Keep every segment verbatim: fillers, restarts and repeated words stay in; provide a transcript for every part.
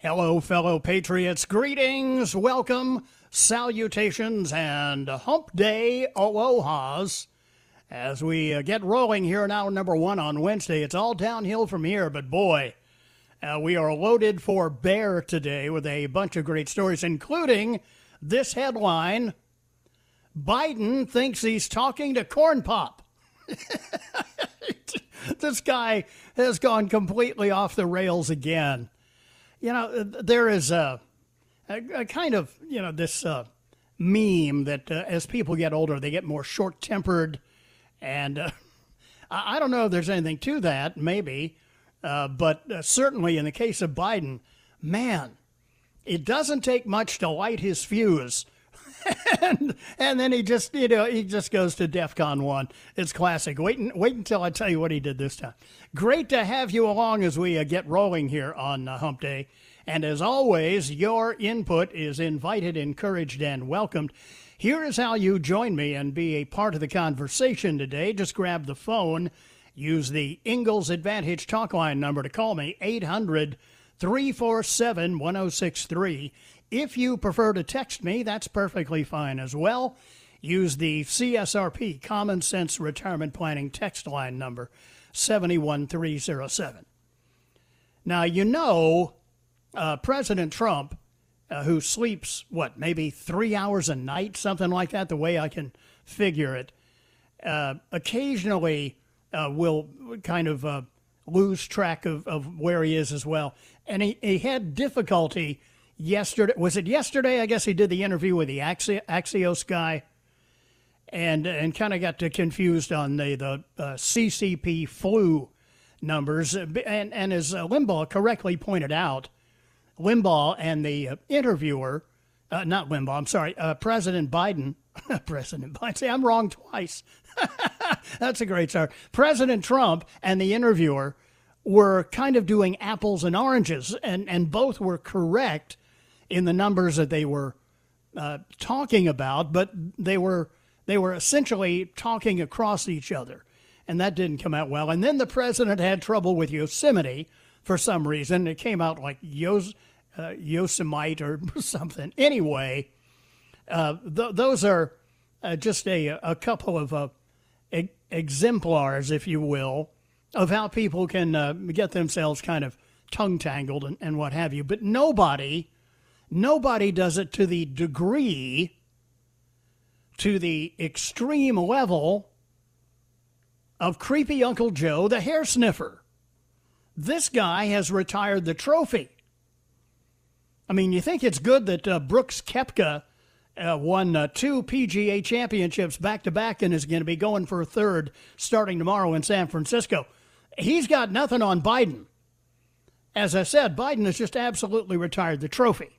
Hello, fellow patriots. Greetings, welcome, salutations, and hump day alohas. As we uh, get rolling here in hour number one on Wednesday, it's all downhill from here, but boy, uh, we are loaded for bear today with a bunch of great stories, including this headline, Biden thinks he's talking to Corn Pop. This guy has gone completely off the rails again. You know, there is a, a, a kind of, you know, this uh, meme that uh, as people get older, they get more short-tempered. And uh, I don't know if there's anything to that, maybe. Uh, but uh, certainly in the case of Biden, man, it doesn't take much to light his fuse. and, and then he just, you know, he just goes to DEFCON one. It's classic. Wait, wait until I tell you what he did this time. Great to have you along as we uh, get rolling here on uh, Hump Day. And as always, your input is invited, encouraged, and welcomed. Here is how you join me and be a part of the conversation today. Just grab the phone. Use the Ingalls Advantage talk line number to call me, eight hundred, three four seven, one oh six three. If you prefer to text me, that's perfectly fine as well. Use the C S R P, Common Sense Retirement Planning text line number, seven one three zero seven. Now, you know, uh, President Trump, uh, who sleeps, what, maybe three hours a night, something like that, the way I can figure it, uh, occasionally uh, will kind of uh, lose track of, of where he is as well. And he, he had difficulty yesterday. Was it yesterday? I guess he did the interview with the Axi- Axios guy. And and kind of got confused on the, the uh, C C P flu numbers. And, and as Limbaugh correctly pointed out, Limbaugh and the interviewer, uh, not Limbaugh, I'm sorry, uh, President Biden, President Biden, see, I'm wrong twice. That's a great start. President Trump and the interviewer were kind of doing apples and oranges, and, and both were correct in the numbers that they were uh, talking about, but they were... They were essentially talking across each other, and that didn't come out well. And then the president had trouble with Yosemite for some reason. It came out like Yos, uh, Yosemite or something. Anyway, uh, th- those are uh, just a, a couple of uh, e- exemplars, if you will, of how people can uh, get themselves kind of tongue-tangled and, and what have you. But nobody, nobody does it to the degree, to the extreme level of creepy Uncle Joe, the hair sniffer. This guy has retired the trophy. I mean, you think it's good that uh, Brooks Koepka uh, won uh, two P G A championships back-to-back and is going to be going for a third starting tomorrow in San Francisco. He's got nothing on Biden. As I said, Biden has just absolutely retired the trophy.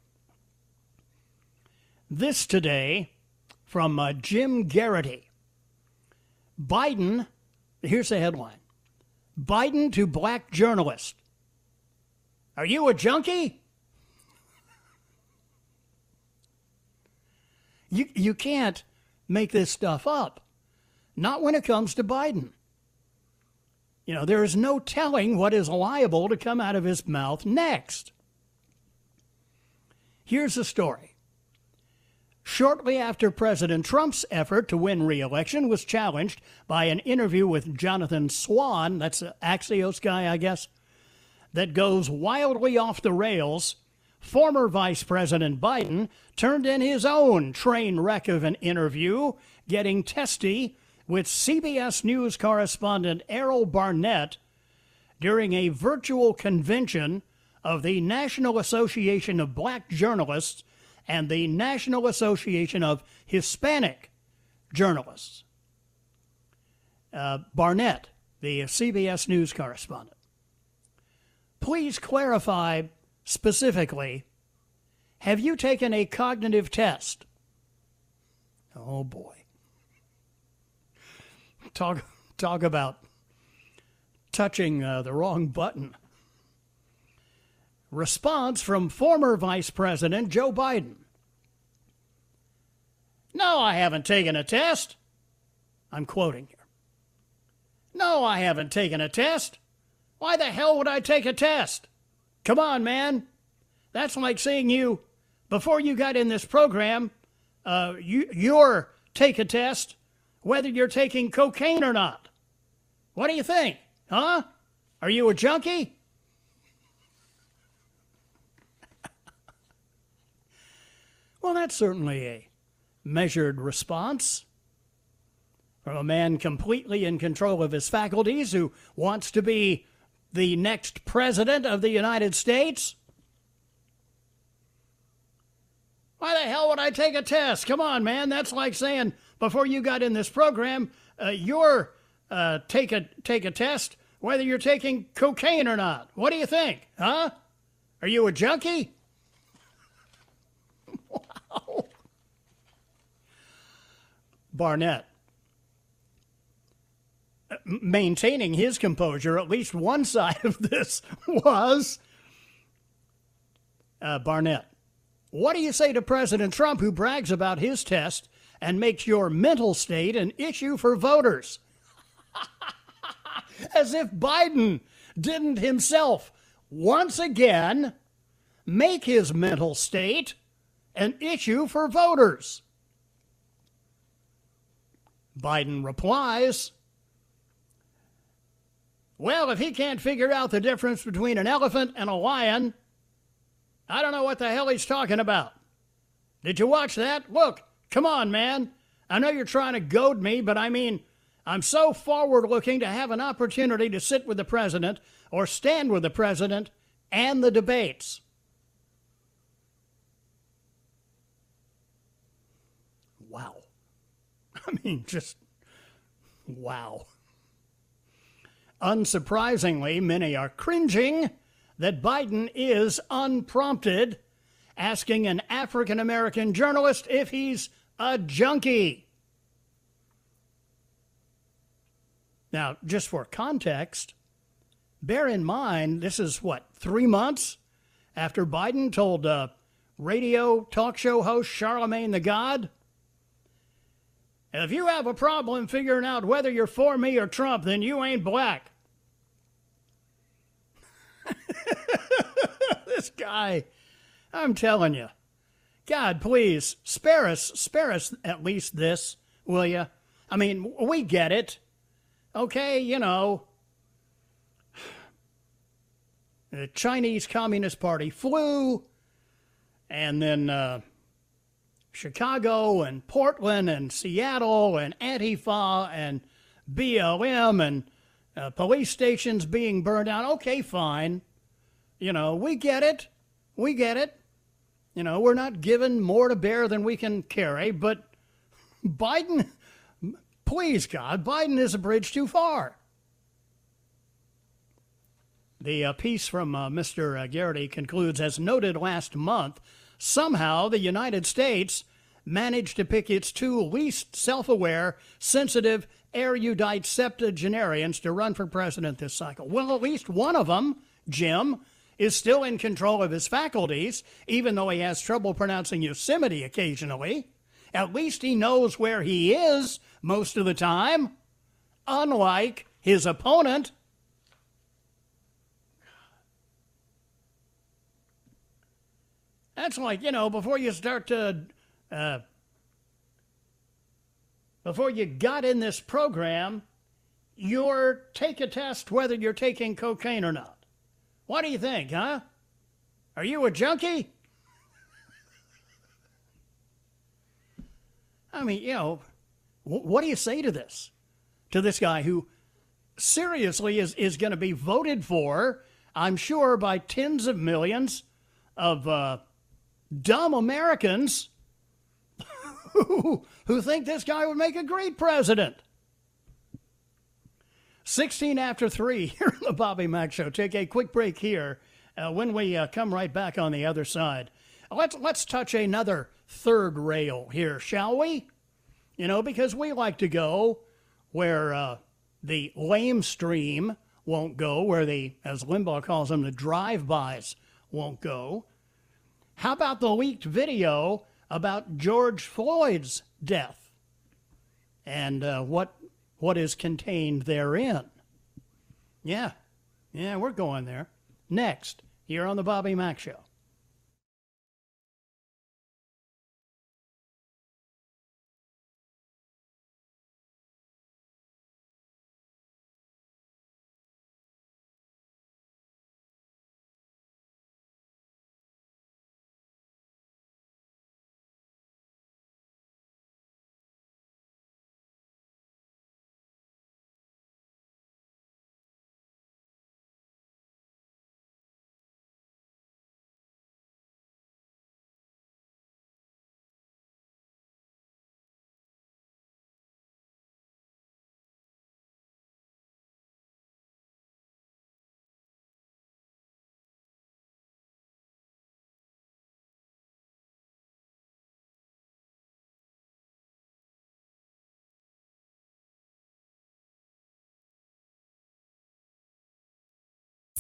This today... From uh, Jim Garrity. Biden, here's the headline. Biden to black journalist. Are you a junkie? You, you can't make this stuff up. Not when it comes to Biden. You know, there is no telling what is liable to come out of his mouth next. Here's the story. shortly after President Trump's effort to win re-election was challenged by an interview with Jonathan Swan, that's an Axios guy, I guess, that goes wildly off the rails. Former Vice President Biden turned in his own train wreck of an interview, getting testy with C B S News correspondent Errol Barnett during a virtual convention of the National Association of Black Journalists and the National Association of Hispanic Journalists. Uh, Barnett, the C B S News correspondent. Please clarify specifically, have you taken a cognitive test? Oh, boy. Talk talk about touching uh, the wrong button. Response from former Vice President Joe Biden. No, I haven't taken a test. I'm quoting here. No, I haven't taken a test. Why the hell would I take a test? Come on, man. That's like saying you, before you got in this program, uh, you, your take a test, whether you're taking cocaine or not. What do you think? Huh? Are you a junkie? Well, that's certainly a measured response from a man completely in control of his faculties who wants to be the next president of the United States. Why the hell would I take a test? Come on, man. That's like saying, before you got in this program, uh, your uh, take a take a test, whether you're taking cocaine or not. What do you think? Huh? Are you a junkie? Wow. Barnett, maintaining his composure, at least one side of this was uh, Barnett. What do you say to President Trump, who brags about his test and makes your mental state an issue for voters? As if Biden didn't himself once again make his mental state an issue for voters. Biden replies, well, if he can't figure out the difference between an elephant and a lion, I don't know what the hell he's talking about. Did you watch that? Look, come on, man. I know you're trying to goad me, but I mean, I'm so forward-looking to have an opportunity to sit with the president or stand with the president and the debates. Wow. I mean, just wow. Unsurprisingly, many are cringing that Biden is unprompted asking an African-American journalist if he's a junkie. Now, just for context, bear in mind, this is, what, three months after Biden told uh, radio talk show host Charlemagne the God, if you have a problem figuring out whether you're for me or Trump, then you ain't black. This guy, I'm telling you. God, please, spare us, spare us at least this, will you? I mean, we get it. Okay, you know, the Chinese Communist Party flew, and then uh, Chicago and Portland and Seattle and Antifa and B L M and uh, police stations being burned down. Okay, fine. You know, we get it. We get it. You know, we're not given more to bear than we can carry, but Biden, please, God, Biden is a bridge too far. The uh, piece from uh, Mister Uh, Garrity concludes, as noted last month, somehow the United States managed to pick its two least self-aware, sensitive, erudite septuagenarians to run for president this cycle. Well, at least one of them, Jim, is still in control of his faculties, even though he has trouble pronouncing Yosemite occasionally. At least he knows where he is most of the time, unlike his opponent. That's like, you know, before you start to uh, before you got in this program your take a test whether you're taking cocaine or not. What do you think, huh? Are you a junkie? I mean, you know, what do you say to this? To this guy who seriously is, is going to be voted for, I'm sure, by tens of millions of uh, dumb Americans who, who think this guy would make a great president. sixteen after three here on the Bobby Mack Show. Take a quick break here. Uh, when we uh, come right back on the other side, let's let's touch another third rail here, shall we? You know, because we like to go where uh, the lame stream won't go, where the, as Limbaugh calls them, the drive-bys won't go. How about the leaked video about George Floyd's death and uh, what what is contained therein? Yeah, yeah, we're going there. Next, here on the Bobby Mack Show.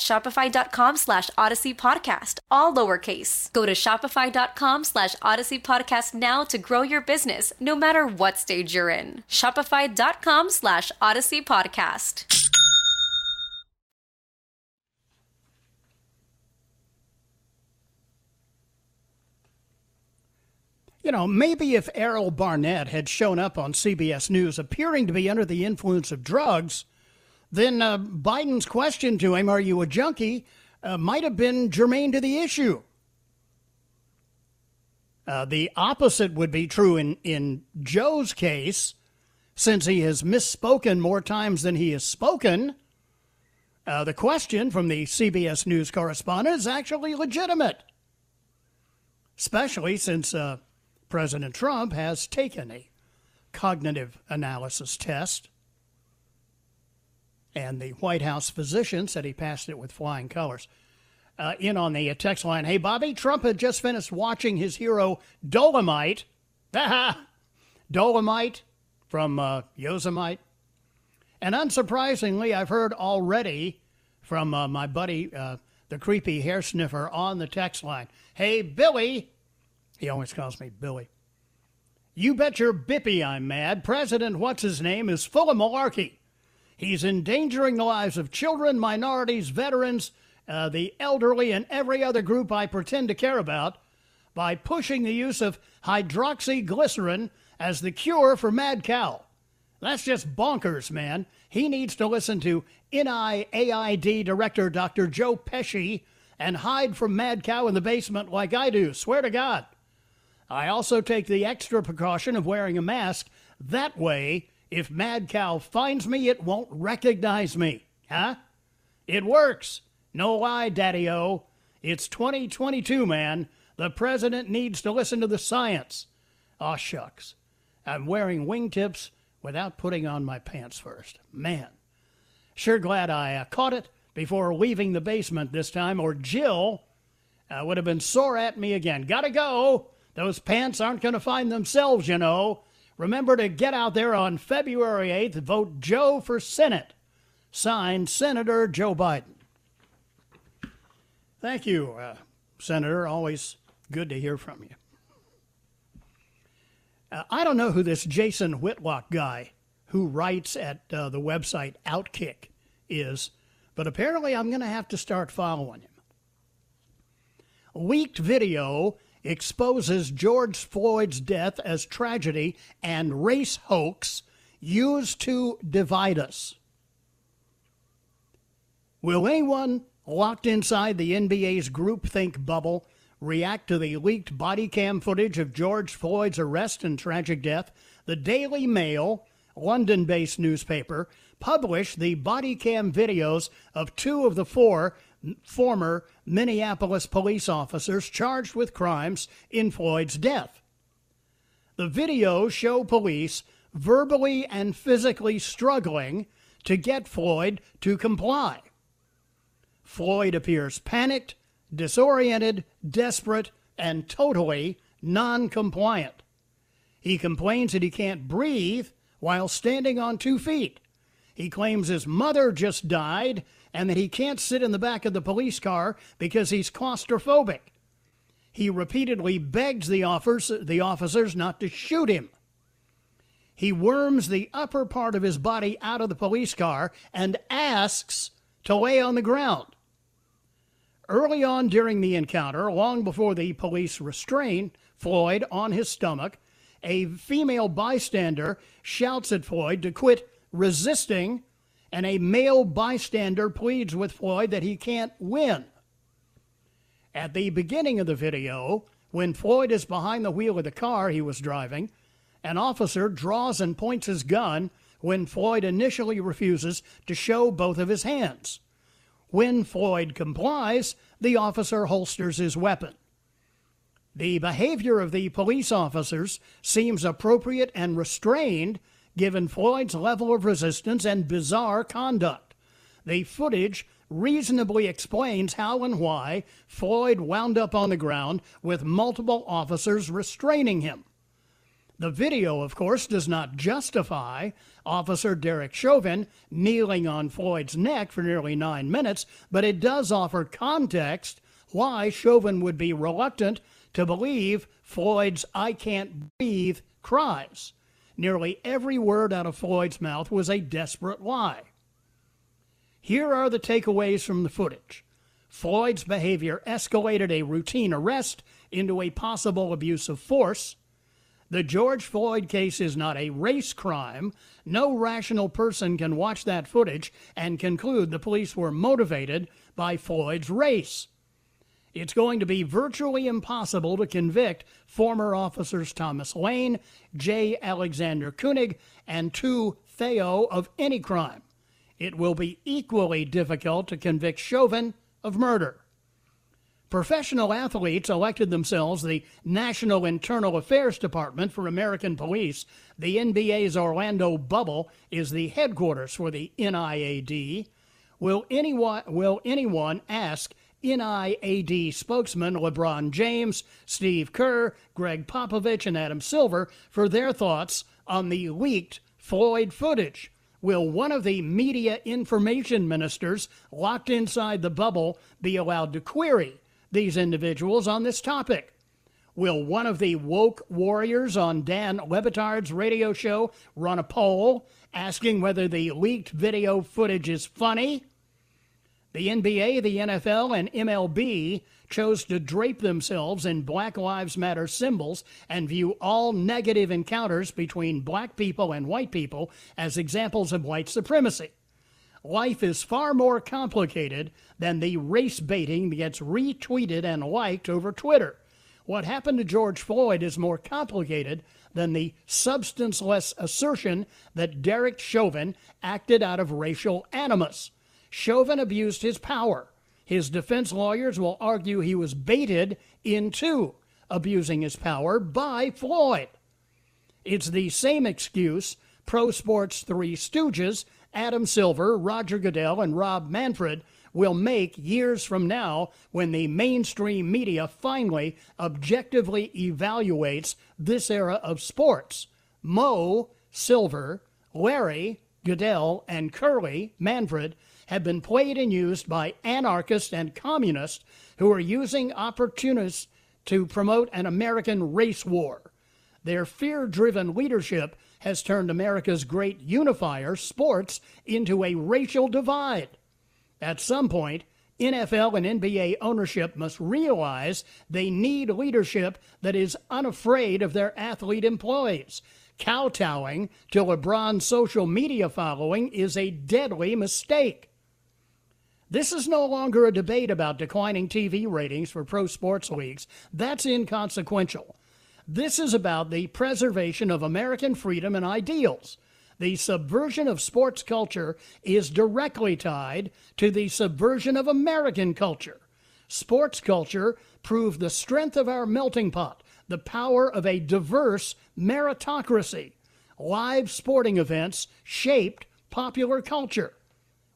shopify dot com slash odyssey podcast, all lowercase. Go to shopify dot com slash odyssey podcast now to grow your business, no matter what stage you're in. shopify dot com slash odyssey podcast. You know, maybe if Errol Barnett had shown up on C B S News appearing to be under the influence of drugs, then uh, Biden's question to him, are you a junkie, uh, might have been germane to the issue. Uh, the opposite would be true in, in Joe's case, since he has misspoken more times than he has spoken. Uh, the question from the C B S News correspondent is actually legitimate, especially since... Uh, President Trump has taken a cognitive analysis test, and the White House physician said he passed it with flying colors. Uh, in on the text line, hey, Bobby, Trump had just finished watching his hero Dolomite, Dolomite from uh, Yosemite, And unsurprisingly, I've heard already from uh, my buddy, uh, the creepy hair sniffer, on the text line. Hey, Billy. He always calls me Billy. You bet your bippy I'm mad. President What's-His-Name is full of malarkey. He's endangering the lives of children, minorities, veterans, uh, the elderly, and every other group I pretend to care about by pushing the use of hydroxyglycerin as the cure for mad cow. That's just bonkers, man. He needs to listen to N I A I D Director Doctor Joe Pesci and hide from mad cow in the basement like I do, swear to God. I also take the extra precaution of wearing a mask. That way, if mad cow finds me, it won't recognize me. Huh? It works. No lie, Daddy-O. It's twenty twenty-two, man. The president needs to listen to the science. Aw, shucks. I'm wearing wingtips without putting on my pants first. Man, sure glad I uh, caught it before leaving the basement this time, or Jill uh, would have been sore at me again. Gotta go. Those pants aren't going to find themselves, you know. Remember to get out there on February eighth, vote Joe for Senate. Signed, Senator Joe Biden. Thank you, uh, Senator. Always good to hear from you. Uh, I don't know who this Jason Whitlock guy who writes at uh, the website Outkick is, but apparently I'm going to have to start following him. Leaked video exposes George Floyd's death as tragedy and race hoax used to divide us. Will anyone locked inside the N B A's groupthink bubble react to the leaked body cam footage of George Floyd's arrest and tragic death? The Daily Mail, London-based newspaper, published the body cam videos of two of the four former Minneapolis police officers charged with crimes in Floyd's death. The videos show police verbally and physically struggling to get Floyd to comply. Floyd appears panicked, disoriented, desperate, and totally non-compliant. He complains that he can't breathe while standing on two feet. He claims his mother just died and that he can't sit in the back of the police car because he's claustrophobic. He repeatedly begs the officers not to shoot him. He worms the upper part of his body out of the police car and asks to lay on the ground. Early on during the encounter, long before the police restrain Floyd on his stomach, a female bystander shouts at Floyd to quit resisting, and a male bystander pleads with Floyd that he can't win. At the beginning of the video, when Floyd is behind the wheel of the car he was driving, an officer draws and points his gun when Floyd initially refuses to show both of his hands. When Floyd complies, the officer holsters his weapon. The behavior of the police officers seems appropriate and restrained given Floyd's level of resistance and bizarre conduct. The footage reasonably explains how and why Floyd wound up on the ground with multiple officers restraining him. The video, of course, does not justify Officer Derek Chauvin kneeling on Floyd's neck for nearly nine minutes, but it does offer context why Chauvin would be reluctant to believe Floyd's "I can't breathe" cries. Nearly every word out of Floyd's mouth was a desperate lie. Here are the takeaways from the footage. Floyd's behavior escalated a routine arrest into a possible abuse of force. The George Floyd case is not a race crime. No rational person can watch that footage and conclude the police were motivated by Floyd's race. It's going to be virtually impossible to convict former officers Thomas Lane, J. Alexander Kueng, and Tou Thao of any crime. It will be equally difficult to convict Chauvin of murder. Professional athletes elected themselves the National Internal Affairs Department for American police. The N B A's Orlando bubble is the headquarters for the N I A D. Will anyone, will anyone ask N I A D spokesman LeBron James, Steve Kerr, Greg Popovich, and Adam Silver for their thoughts on the leaked Floyd footage? Will one of the media information ministers locked inside the bubble be allowed to query these individuals on this topic? Will one of the woke warriors on Dan Lebatard's radio show run a poll asking whether the leaked video footage is funny? The N B A, the N F L, and M L B chose to drape themselves in Black Lives Matter symbols and view all negative encounters between black people and white people as examples of white supremacy. Life is far more complicated than the race baiting that gets retweeted and liked over Twitter. What happened to George Floyd is more complicated than the substanceless assertion that Derek Chauvin acted out of racial animus. Chauvin abused his power. His defense lawyers will argue he was baited into abusing his power by Floyd. It's the same excuse Pro Sports Three Stooges, Adam Silver, Roger Goodell, and Rob Manfred will make years from now when the mainstream media finally objectively evaluates this era of sports. Mo, Silver, Larry, Goodell, and Curly, Manfred, have been played and used by anarchists and communists who are using opportunists to promote an American race war. Their fear-driven leadership has turned America's great unifier, sports, into a racial divide. At some point, N F L and N B A ownership must realize they need leadership that is unafraid of their athlete employees. Kowtowing to LeBron's social media following is a deadly mistake. This is no longer a debate about declining T V ratings for pro sports leagues. That's inconsequential. This is about the preservation of American freedom and ideals. The subversion of sports culture is directly tied to the subversion of American culture. Sports culture proved the strength of our melting pot, the power of a diverse meritocracy. Live sporting events shaped popular culture.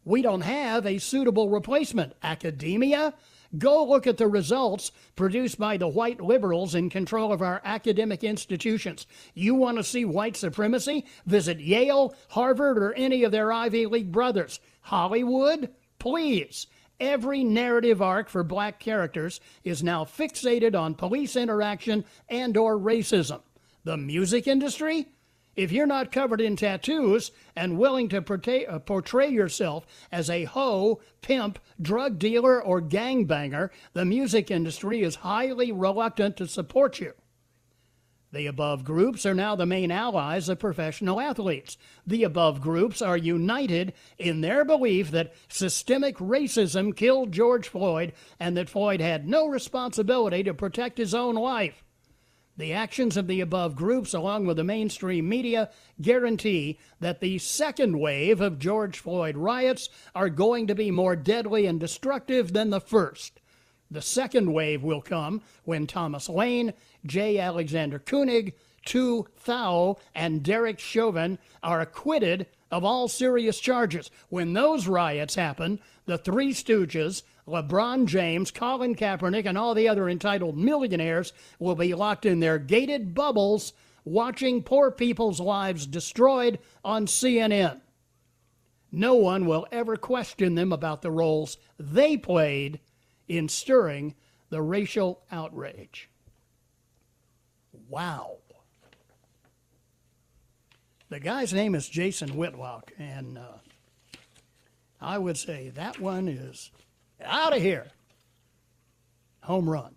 We don't have a suitable replacement. Academia? Go look at the results produced by the white liberals in control of our academic institutions. You want to see white supremacy? Visit Yale, Harvard, or any of their Ivy League brothers. Hollywood? Please. Every narrative arc for black characters is now fixated on police interaction and or racism. The music industry? If you're not covered in tattoos and willing to portray yourself as a hoe, pimp, drug dealer, or gangbanger, the music industry is highly reluctant to support you. The above groups are now the main allies of professional athletes. The above groups are united in their belief that systemic racism killed George Floyd and that Floyd had no responsibility to protect his own life. The actions of the above groups, along with the mainstream media, guarantee that the second wave of George Floyd riots are going to be more deadly and destructive than the first. The second wave will come when Thomas Lane, J. Alexander Kueng, Tou Thao, and Derek Chauvin are acquitted of all serious charges. When those riots happen, the Three Stooges, LeBron James, Colin Kaepernick, and all the other entitled millionaires will be locked in their gated bubbles watching poor people's lives destroyed on C N N. No one will ever question them about the roles they played in stirring the racial outrage. Wow. The guy's name is Jason Whitlock, and uh, I would say that one is out of here. Home run.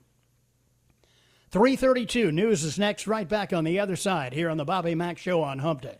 three thirty-two News is next, right back on the other side here on the Bobby Mack Show on Hump Day.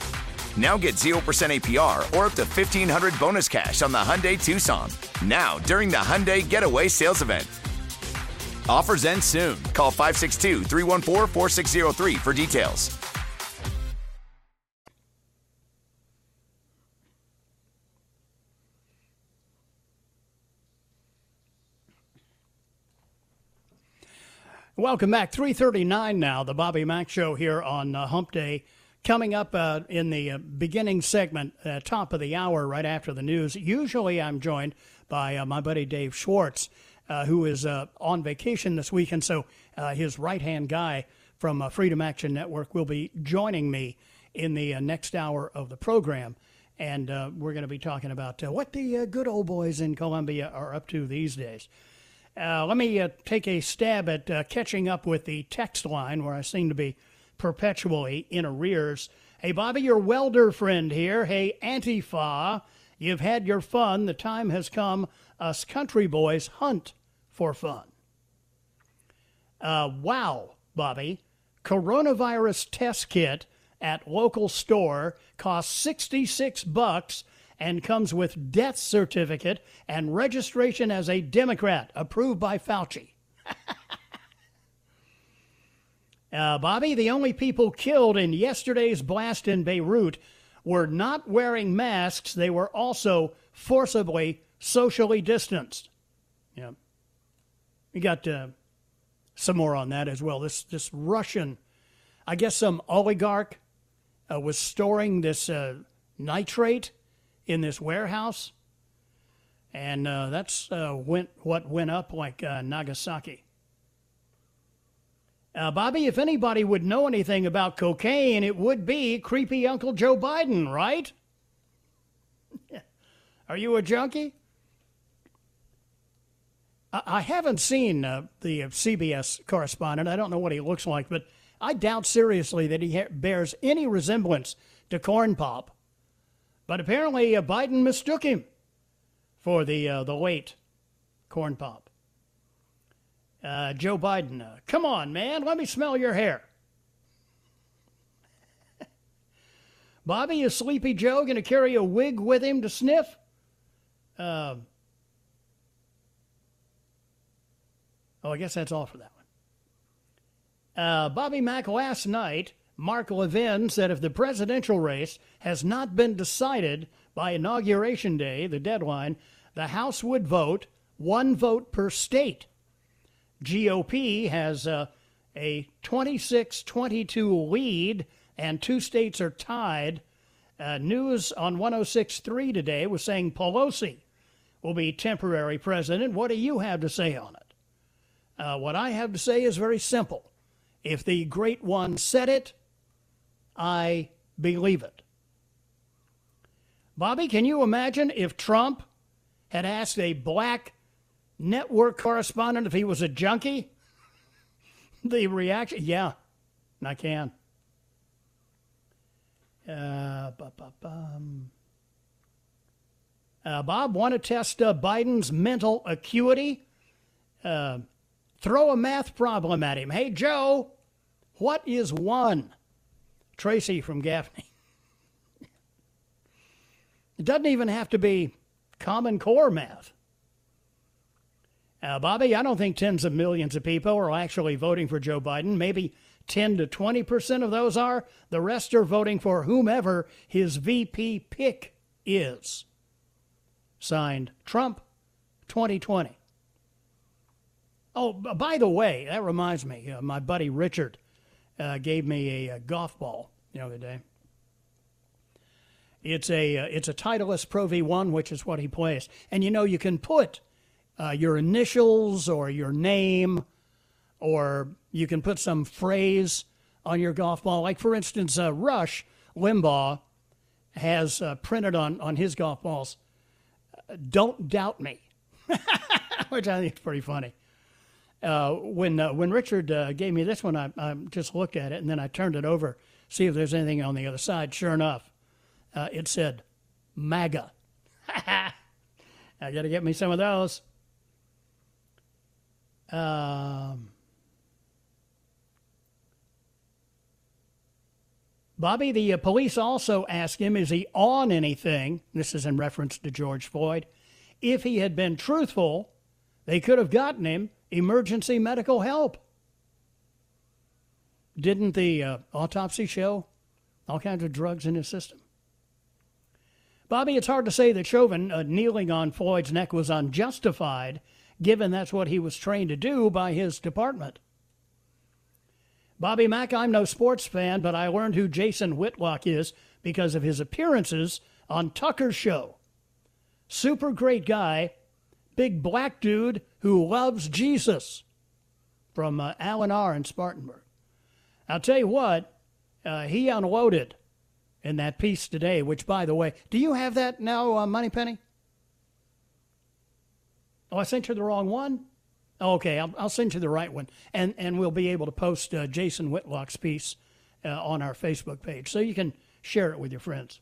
Now get zero percent A P R or up to fifteen hundred dollars bonus cash on the Hyundai Tucson. Now, during the Hyundai Getaway Sales Event. Offers end soon. Call five six two, three one four, four six zero three for details. Welcome back. three thirty-nine now, the Bobby Mack Show here on uh, Hump Day. Coming up uh, in the uh, beginning segment, uh, top of the hour, right after the news, usually I'm joined by uh, my buddy Dave Schwartz, uh, who is uh, on vacation this weekend. So uh, his right-hand guy from uh, Freedom Action Network will be joining me in the uh, next hour of the program. And uh, we're going to be talking about uh, what the uh, good old boys in Colombia are up to these days. Uh, let me uh, take a stab at uh, catching up with the text line where I seem to be perpetually in arrears. Hey, Bobby, your welder friend here. Hey, Antifa, you've had your fun. The time has come. Us country boys hunt for fun. Uh, wow, Bobby. Coronavirus test kit at local store costs sixty-six bucks and comes with death certificate and registration as a Democrat, approved by Fauci. Uh, Bobby, the only people killed in yesterday's blast in Beirut were not wearing masks. They were also forcibly socially distanced. Yeah. We got uh, some more on that as well. This this Russian, I guess some oligarch uh, was storing this uh, nitrate in this warehouse. And uh, that's uh, went what went up like uh, Nagasaki. Uh, Bobby, if anybody would know anything about cocaine, it would be creepy Uncle Joe Biden, right? Are you a junkie? I, I haven't seen uh, the C B S correspondent. I don't know what he looks like, but I doubt seriously that he ha- bears any resemblance to Corn Pop. But apparently uh, Biden mistook him for the, uh, the late Corn Pop. Uh, Joe Biden, uh, come on, man, let me smell your hair. Bobby, is Sleepy Joe going to carry a wig with him to sniff? Uh, oh, I guess that's all for that one. Uh, Bobby Mack, last night, Mark Levin said if the presidential race has not been decided by Inauguration Day, the deadline, the House would vote one vote per state. G O P has uh, a twenty-six twenty-two lead, and two states are tied. Uh, news on one oh six point three today was saying Pelosi will be temporary president. What do you have to say on it? Uh, what I have to say is very simple. If the great one said it, I believe it. Bobby, can you imagine if Trump had asked a black network correspondent if he was a junkie? The reaction, yeah, I can. Uh, uh, Bob, want to test uh, Biden's mental acuity? Uh, throw a math problem at him. Hey, Joe, what is one? Tracy from Gaffney. It doesn't even have to be Common Core math. Uh, Bobby, I don't think tens of millions of people are actually voting for Joe Biden. Maybe ten to twenty percent of those are. The rest are voting for whomever his V P pick is. Signed, Trump, twenty twenty. Oh, by the way, that reminds me. Uh, my buddy Richard uh, gave me a, a golf ball the other day. It's a uh, it's a Titleist Pro V one, which is what he plays. And, you know, you can put uh, your initials or your name, or you can put some phrase on your golf ball. Like, for instance, uh, Rush Limbaugh has uh, printed on, on his golf balls, "Don't doubt me," which I think is pretty funny. Uh, when uh, when Richard uh, gave me this one, I, I just looked at it, and then I turned it over, see if there's anything on the other side. Sure enough, uh, it said MAGA. I got to get me some of those. Um, Bobby, the uh, police also asked him, is he on anything? This is in reference to George Floyd. If he had been truthful, they could have gotten him emergency medical help. Didn't the uh, autopsy show all kinds of drugs in his system? Bobby, it's hard to say that Chauvin uh, kneeling on Floyd's neck was unjustified, given that's what he was trained to do by his department. Bobby Mack, I'm no sports fan, but I learned who Jason Whitlock is because of his appearances on Tucker's show. Super great guy. Big black dude who loves Jesus, from uh, Alan R. in Spartanburg. I'll tell you what, uh, he unloaded in that piece today, which, by the way, do you have that now, uh, Moneypenny? Oh, I sent you the wrong one? Okay, I'll, I'll send you the right one, and, and we'll be able to post uh, Jason Whitlock's piece uh, on our Facebook page, so you can share it with your friends.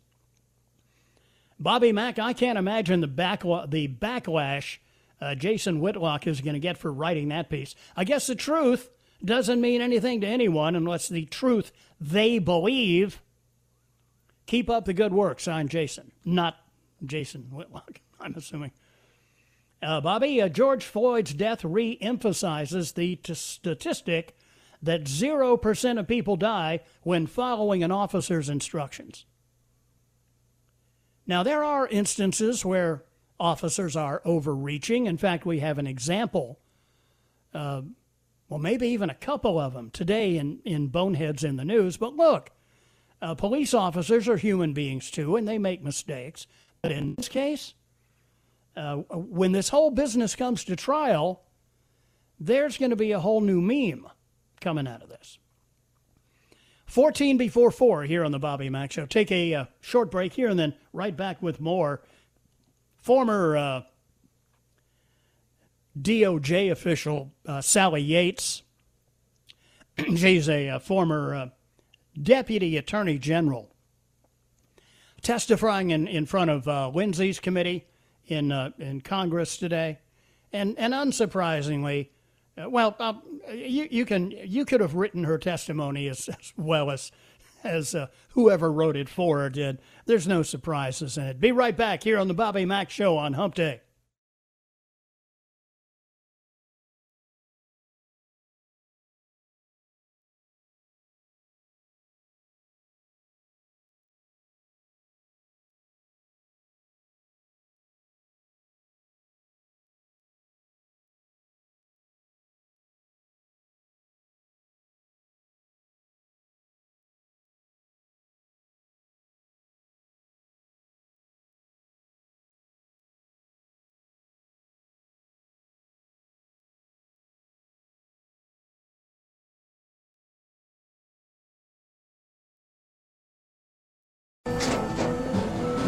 Bobby Mack, I can't imagine the backla- the backlash uh, Jason Whitlock is going to get for writing that piece. I guess the truth doesn't mean anything to anyone unless the truth they believe. Keep up the good work, signed Jason. Not Jason Whitlock, I'm assuming. Uh, Bobby, uh, George Floyd's death re-emphasizes the t- statistic that zero percent of people die when following an officer's instructions. Now, there are instances where officers are overreaching. In fact, we have an example, uh, well, maybe even a couple of them today in, in Boneheads in the News. But look, uh, police officers are human beings too, and they make mistakes. But in this case, uh, when this whole business comes to trial, there's going to be a whole new meme coming out of this. fourteen before four here on the Bobby Mack Show. Take a uh, short break here and then right back with more. Former uh, D O J official uh, Sally Yates. She's a, a former uh, deputy attorney general, testifying in, in front of uh, Lindsey's committee in uh, in Congress today, and and unsurprisingly. Well, uh, you you can you could have written her testimony as, as well as as uh, whoever wrote it for her did. There's no surprises in it. Be right back here on the Bobby Mack Show on Hump Day.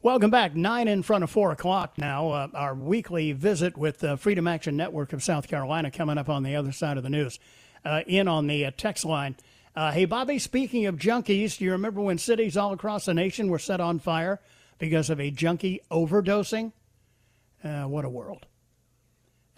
Welcome back. Nine in front of four o'clock now. Uh, our weekly visit with the Freedom Action Network of South Carolina coming up on the other side of the news. Uh, in on the uh, text line. Uh, hey, Bobby, speaking of junkies, do you remember when cities all across the nation were set on fire because of a junkie overdosing? Uh, what a world.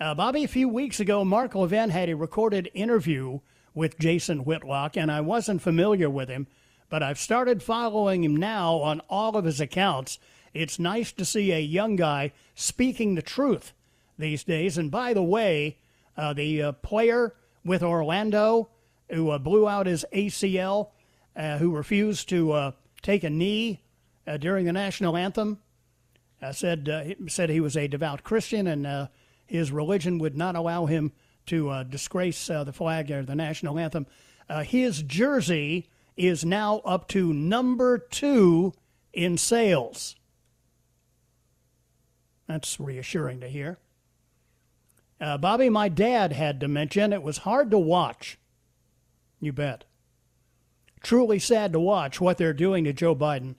Uh, Bobby, a few weeks ago, Mark Levin had a recorded interview with Jason Whitlock, and I wasn't familiar with him, but I've started following him now on all of his accounts. It's nice to see a young guy speaking the truth these days. And by the way, uh, the uh, player with Orlando who uh, blew out his A C L, uh, who refused to uh, take a knee uh, during the national anthem, uh, said uh, said he was a devout Christian and uh, his religion would not allow him to uh, disgrace uh, the flag or the national anthem. Uh, his jersey is now up to number two in sales. That's reassuring to hear. Uh, Bobby, my dad had dementia. It was hard to watch. You bet. Truly sad to watch what they're doing to Joe Biden.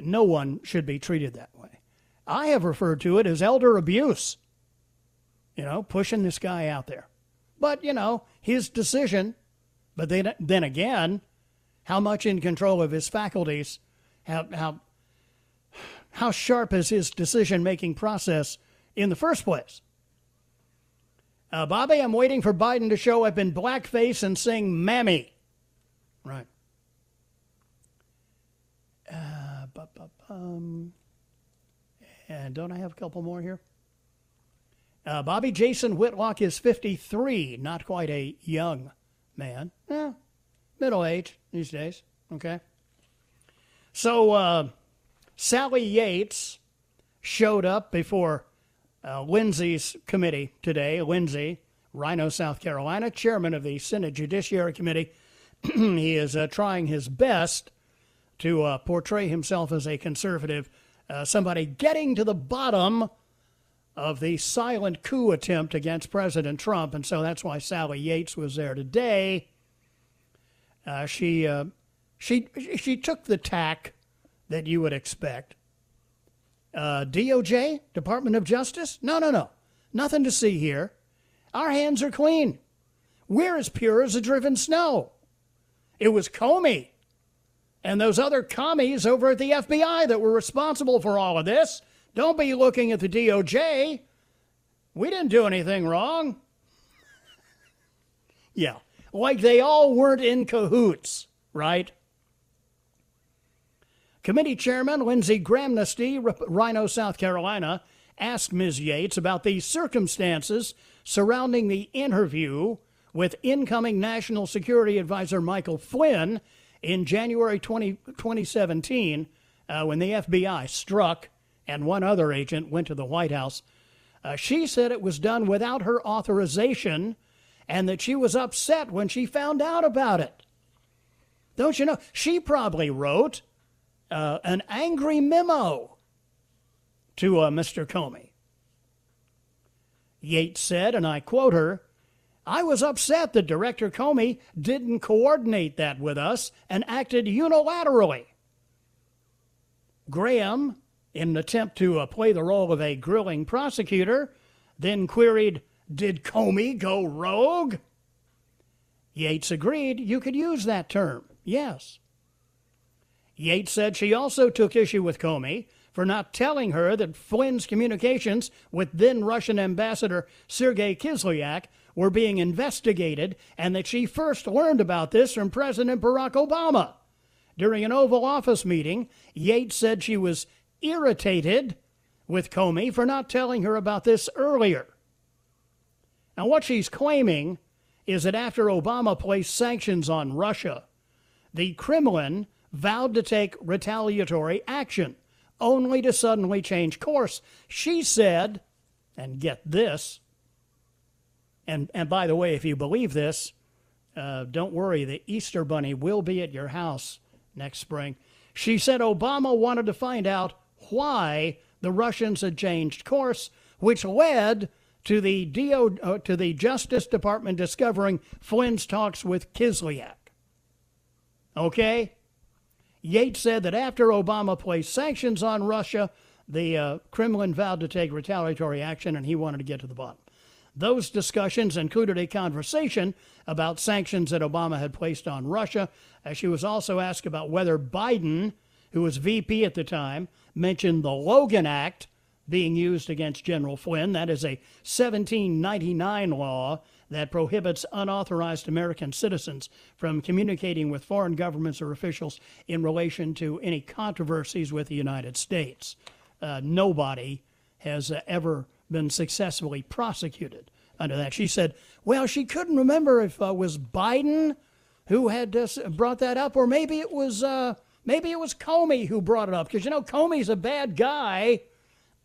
No one should be treated that way. I have referred to it as elder abuse. You know, pushing this guy out there. But, you know, his decision. But then, then again, how much in control of his faculties, how how how sharp is his decision-making process in the first place? Uh, Bobby, I'm waiting for Biden to show up in blackface and sing Mammy. Right. Uh, um, and don't I have a couple more here? Uh, Bobby, Jason Whitlock is fifty-three, not quite a young man. Eh, middle age these days. Okay. So uh, Sally Yates showed up before Uh, Lindsey's committee today. Lindsey, Rhino, South Carolina, chairman of the Senate Judiciary Committee. He is uh, trying his best to uh, portray himself as a conservative, uh, somebody getting to the bottom of the silent coup attempt against President Trump. And so that's why Sally Yates was there today. Uh, she, uh, she, she took the tack that you would expect. Uh, D O J, Department of Justice? No, no, no. Nothing to see here. Our hands are clean. We're as pure as the driven snow. It was Comey and those other commies over at the F B I that were responsible for all of this. Don't be looking at the D O J. We didn't do anything wrong. Yeah, like they all weren't in cahoots, right? Committee Chairman Lindsey Graham, Rhino, South Carolina, asked Miz Yates about the circumstances surrounding the interview with incoming National Security Advisor Michael Flynn in January twenty seventeen uh, when the F B I struck and one other agent went to the White House. Uh, she said it was done without her authorization and that she was upset when she found out about it. Don't you know? She probably wrote Uh, an angry memo to uh, Mister Comey. Yates said, and I quote her, "I was upset that Director Comey didn't coordinate that with us and acted unilaterally." Graham, in an attempt to uh, play the role of a grilling prosecutor, then queried, "Did Comey go rogue?" Yates agreed you could use that term, yes. Yates said she also took issue with Comey for not telling her that Flynn's communications with then-Russian ambassador Sergei Kislyak were being investigated and that she first learned about this from President Barack Obama. During an Oval Office meeting, Yates said she was irritated with Comey for not telling her about this earlier. Now, what she's claiming is that after Obama placed sanctions on Russia, the Kremlin vowed to take retaliatory action, only to suddenly change course. She said, and get this, and, and by the way, if you believe this, uh, don't worry, the Easter Bunny will be at your house next spring. She said Obama wanted to find out why the Russians had changed course, which led to the DO, uh, to the Justice Department discovering Flynn's talks with Kislyak. Okay? Yates said that after Obama placed sanctions on Russia, the uh, Kremlin vowed to take retaliatory action, and he wanted to get to the bottom. Those discussions included a conversation about sanctions that Obama had placed on Russia. As she was also asked about whether Biden, who was V P at the time, mentioned the Logan Act being used against General Flynn. That is a seventeen ninety-nine law that prohibits unauthorized American citizens from communicating with foreign governments or officials in relation to any controversies with the United States. Uh, nobody has uh, ever been successfully prosecuted under that. She said, well, she couldn't remember if it uh, was Biden who had uh, brought that up, or maybe it was uh, maybe it was Comey who brought it up, because, you know, Comey's a bad guy,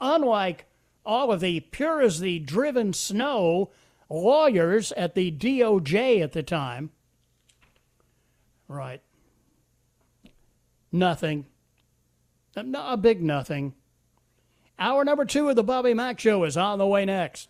unlike all of the pure as the driven snow lawyers at the D O J at the time. Right. Nothing. A big nothing. Hour number two of the Bobby Mack Show is on the way next.